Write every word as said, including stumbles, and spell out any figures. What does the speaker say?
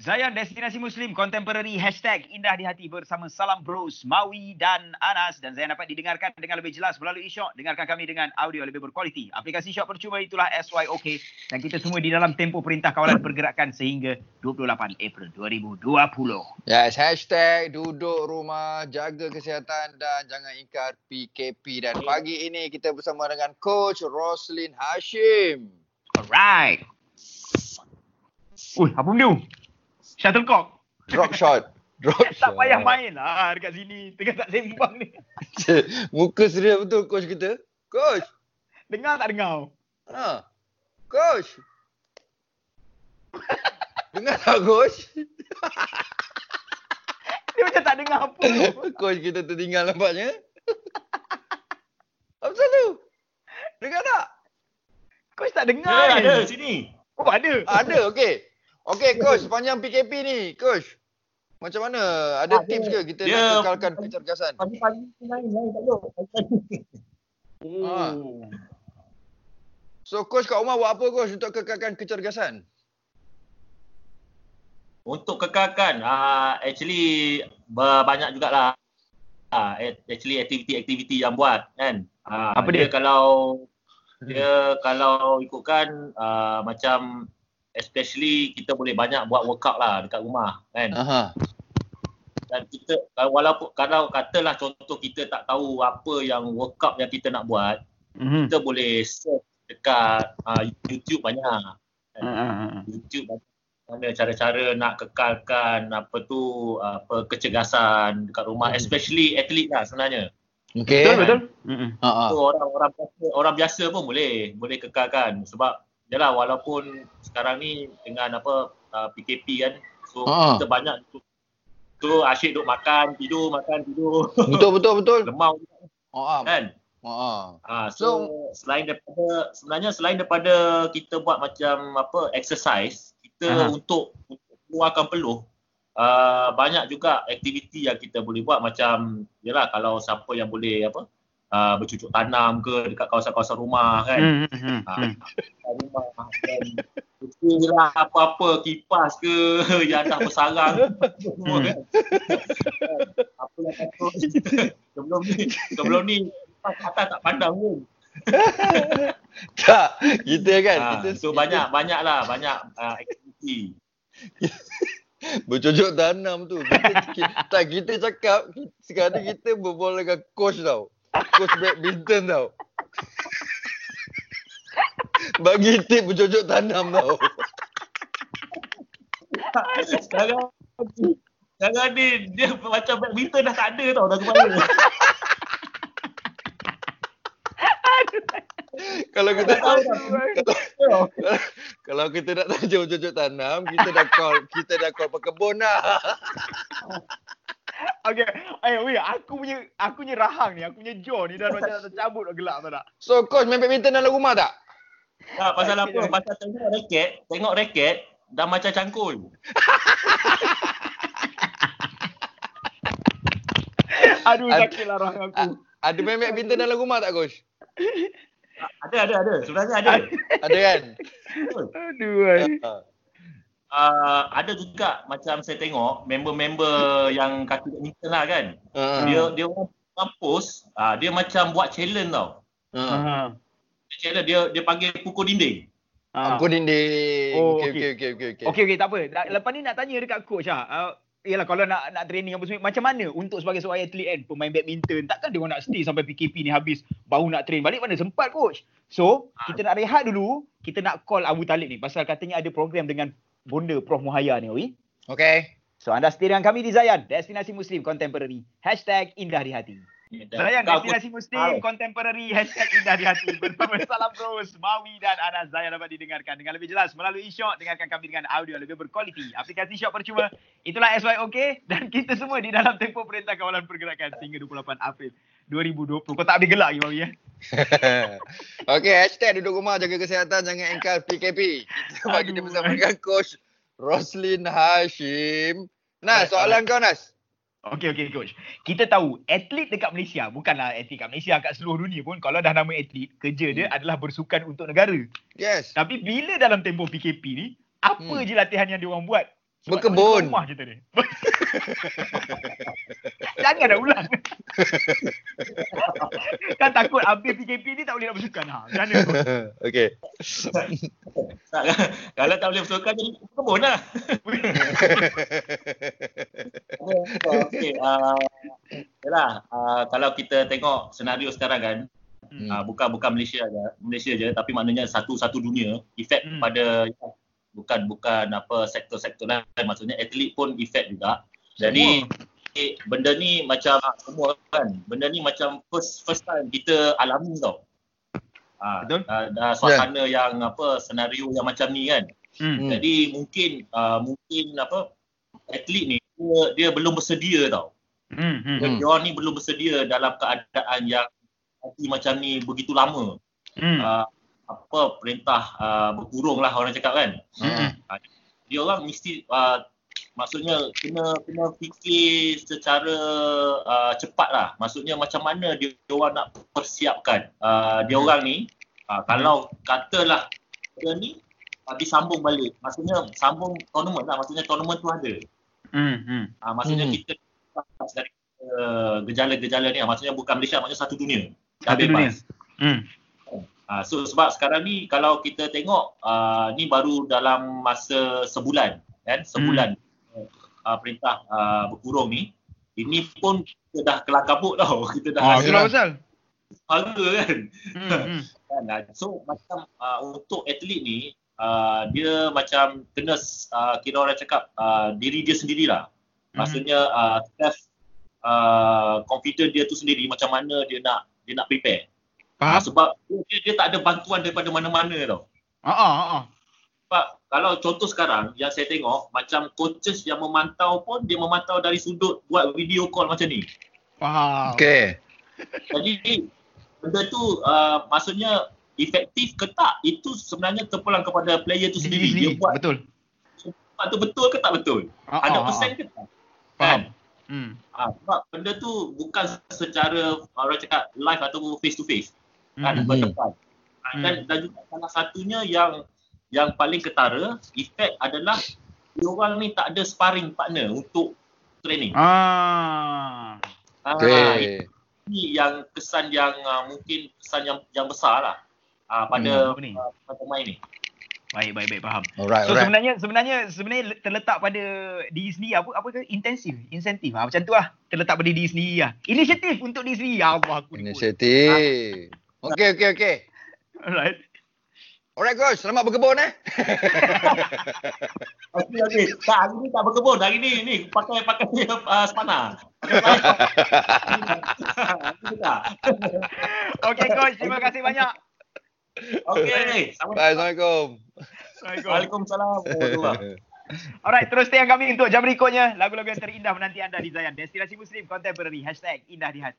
Zayan Destinasi Muslim Contemporary, hashtag Indah di Hati bersama Salam Bros, Mawi dan Anas. Dan Zayan dapat didengarkan dengan lebih jelas melalui SYOK. Dengarkan kami dengan audio lebih berkualiti. Aplikasi SYOK percuma itulah S Y O K. Dan kita semua di dalam tempoh Perintah Kawalan Pergerakan sehingga dua puluh lapan April dua ribu dua puluh. Yes, hashtag duduk rumah, jaga kesihatan dan jangan ingkar P K P. Dan pagi ini kita bersama dengan Coach Roslin Hashim. Alright. Ui, apa ni? Shuttlecock. Drop shot. Drop shot. Tak payah main lah dekat sini. Tengah tak sembang ni. Muka serius betul coach kita. Coach. Dengar tak dengar? Ha. Coach. Dengar tak coach? Dia macam tak dengar apa. Coach kita tertinggal nampaknya. Apa selalu? Dengar tak? Coach tak dengar. Hey, ada sini. Oh ada. Ada okey. Okey coach, sepanjang P K P ni coach, macam mana? Ada ah, tips ke kita yeah. nak kekalkan kecergasan? Pagi-pagi main-main tak dok. So coach kat rumah buat apa coach untuk kekalkan kecergasan? Untuk kekalkan uh, actually banyak jugalah uh, actually aktiviti-aktiviti yang buat kan. Uh, apa dia? dia kalau dia kalau ikutkan uh, macam especially kita boleh banyak buat workout lah dekat rumah kan. Aha. Dan kita walaupun kalau katalah contoh kita tak tahu apa yang workout yang kita nak buat, mm-hmm. kita boleh search dekat uh, YouTube banyak kan? uh-huh. YouTube banyak mana cara-cara nak kekalkan apa tu apa kecergasan dekat rumah, mm-hmm. especially atlet lah sebenarnya. Okay. Betul betul. Kan? Uh-huh. So, orang-orang biasa, orang biasa pun boleh boleh kekalkan sebab yalah, walaupun sekarang ni dengan apa uh, P K P kan, so uh-huh. kita banyak tu, tu asyik duk makan tidur makan tidur betul betul betul lemau uh-huh. kan uh-huh. Uh, so, so selain daripada sebenarnya selain daripada kita buat macam apa exercise kita uh-huh. untuk, untuk keluarkan peluh, uh, banyak juga aktiviti yang kita boleh buat macam yalah, kalau siapa yang boleh apa Uh, bercucuk tanam ke dekat kawasan-kawasan rumah kan. Mm-hmm. Uh, rumah kan. Itulah apa-apa kipas ke yang dah bersarang semua kan. Apa yang patut. Sebelum ni, sebelum ni kipas atas tak pandang pun. Tak, kita kan. Uh, kita so banyak-banyak lah, banyak uh, aktiviti. Bercucuk tanam tu. Kita, kita, tak, kita cakap, sekarang kita berbual dengan coach tau. Coach badminton tau. Bagi tip bercocok tanam tau. Sekarang Sekarang ni dia macam badminton dah tak ada tau. Dah kepala. Kalau kita kalau, kalau kita nak tajuk bercocok tanam, kita dah call Kita dah call pekebun lah. Okay, eh, weh, aku punya aku punya rahang ni, aku punya jaw ni dah macam tercabut dah gelap tak tak. So, coach main badminton dalam rumah tak? Tak, pasal apa? Pasal tengok raket, tengok raket dah macam cangkul. Aduh, sakitlah rahang aku. Ada main badminton dalam rumah tak, coach? Ada, ada, ada. Sebenarnya ada. Ada kan? Aduh, aduh. Uh, ada juga macam saya tengok member-member yang kaki badminton lah kan, uh-huh. dia dia orang post, uh, dia macam buat challenge tau. Uh-huh. Challenge dia dia panggil pukul dinding. Uh-huh. Pukul dinding. Oh, okey okey okey okey okey. Okey okey tak apa. Lepas ni nak tanya dekat coach ah. Uh, yalah kalau nak nak training apa semua macam mana untuk sebagai seorang atlet kan, pemain badminton takkan dia orang nak stay sampai P K P ni habis baru nak train balik, mana sempat coach. So, uh. kita nak rehat dulu, kita nak call Abu Talib ni pasal katanya ada program dengan Bunda Prof Muhaya ni, oi. Okey. So anda stay dengan kami di Zayan Destinasi Muslim Contemporary, hashtag Indah di Hati. Zayan Destinasi Muslim Contemporary, hashtag Indah di Hati. Bersama Salam Bros, Mawi dan Anas. Zayan dapat didengarkan dengan lebih jelas melalui SYOK. Dengarkan kami dengan audio lebih berkualiti. Aplikasi SYOK percuma. Itulah S Y O K dan kita semua di dalam tempoh Perintah Kawalan Pergerakan sehingga dua puluh lapan April dua ribu dua puluh. Kau tak boleh gelak lagi, Mawi ya. Okey, hashtag duduk rumah, jaga kesihatan, jangan engkar P K P. Kita bagi dia bersama dengan coach Roslin Hashim. Nas, soalan kau Nas. Okey okey coach. Kita tahu atlet dekat Malaysia, bukanlah atlet dekat Malaysia, kat seluruh dunia pun kalau dah nama atlet, kerja dia hmm. adalah bersukan untuk negara. Yes. Tapi bila dalam tempoh P K P ni, apa hmm. je latihan yang dia orang buat? Sebab berkebun. Rumah kita ni. Jangan dah ulang. Kan takut habis P K P ni tak boleh nak bersukan. Ha, macam mana? Okey. Kalau tak boleh bersukan, jadi berkebun lah. Okey. Uh, yalah, uh, kalau kita tengok senario sekarang kan, hmm. uh, bukan bukan Malaysia je, Malaysia je, tapi maknanya satu-satu dunia, efek hmm. pada... Bukan bukan apa sektor-sektor lain, maksudnya atlet pun efek juga. Jadi eh, benda ni macam semua kan. Benda ni macam first first time kita alami tau. Ah, ha, dah suasana yeah. yang apa senario yang macam ni kan. Mm-hmm. Jadi mungkin uh, mungkin apa atlet ni dia, dia belum bersedia tau. Mm-hmm. Dia ni belum bersedia dalam keadaan yang macam ni begitu lama. Mm. Uh, apa perintah uh, berkurung lah orang cakap kan. Hmm. Uh, dia orang mesti uh, maksudnya kena kena fikir secara uh, cepat lah. Maksudnya macam mana dia, dia orang nak persiapkan uh, dia orang ni uh, kalau katalah dia ni habis sambung balik. Maksudnya sambung tournament lah. Maksudnya tournament tu ada. Hmm. Uh, maksudnya hmm. kita dari uh, gejala-gejala ni lah. Maksudnya bukan Malaysia, maksudnya satu dunia. Dah bebas. Hmm. Uh, so sebab sekarang ni kalau kita tengok uh, ni baru dalam masa sebulan kan, sebulan hmm. uh, perintah uh, berkurung ni, ini pun kita dah kelam kabut tau, kita dah asal asal harga kan. Hmm. So macam uh, untuk atlet ni uh, dia macam kena uh, kira orang cakap uh, diri dia sendirilah. Hmm. Maksudnya uh, self uh, confident dia tu sendiri, macam mana dia nak dia nak prepare. Faham? Ha, sebab dia, dia tak ada bantuan daripada mana-mana tau. Ha ah ha. Sebab kalau contoh sekarang yang saya tengok macam coaches yang memantau pun dia memantau dari sudut buat video call macam ni. Faham. Wow. Okey. Jadi benda tu uh, maksudnya efektif ke tak, itu sebenarnya terpulang kepada player tu sendiri. Ini, dia ini. buat. Betul. Sebab tu betul ke tak betul? Ha, ada persen ke tak? Faham. Kan? Hmm. Ha, sebab benda tu bukan secara orang cakap live atau face to face. Kan berdepan. Hmm. Dan, dan juga salah satunya yang yang paling ketara efek adalah diorang ni tak ada sparring partner untuk training. Ah. Ha, okay. Ini yang kesan yang uh, mungkin kesan yang yang besarlah uh, pada hmm. uh, pemain ni. Baik, baik, baik, faham. Alright, so alright. sebenarnya sebenarnya sebenarnya terletak pada diri sendiri, apa apa ke intensif, insentif. Ah, macam tu lah. Terletak pada diri sendiri lah. Inisiatif untuk diri sendiri. Ya Allah, aku inisiatif. Ha. Okey, okey, okey. Alright. Alright, coach. Selamat berkebun eh. Okey, okey. Tak, hari ni tak berkebun. Hari ni ni pakai pakai uh, spana. Okey, coach. Terima kasih banyak. Okey, assalamualaikum. Waalaikumsalam warahmatullahi. Alright, terus stay dengan kami untuk jam berikutnya. Lagu-lagu yang terindah menanti anda di Zayan Destinasi Muslim Contemporary hashtag Indah di Hati.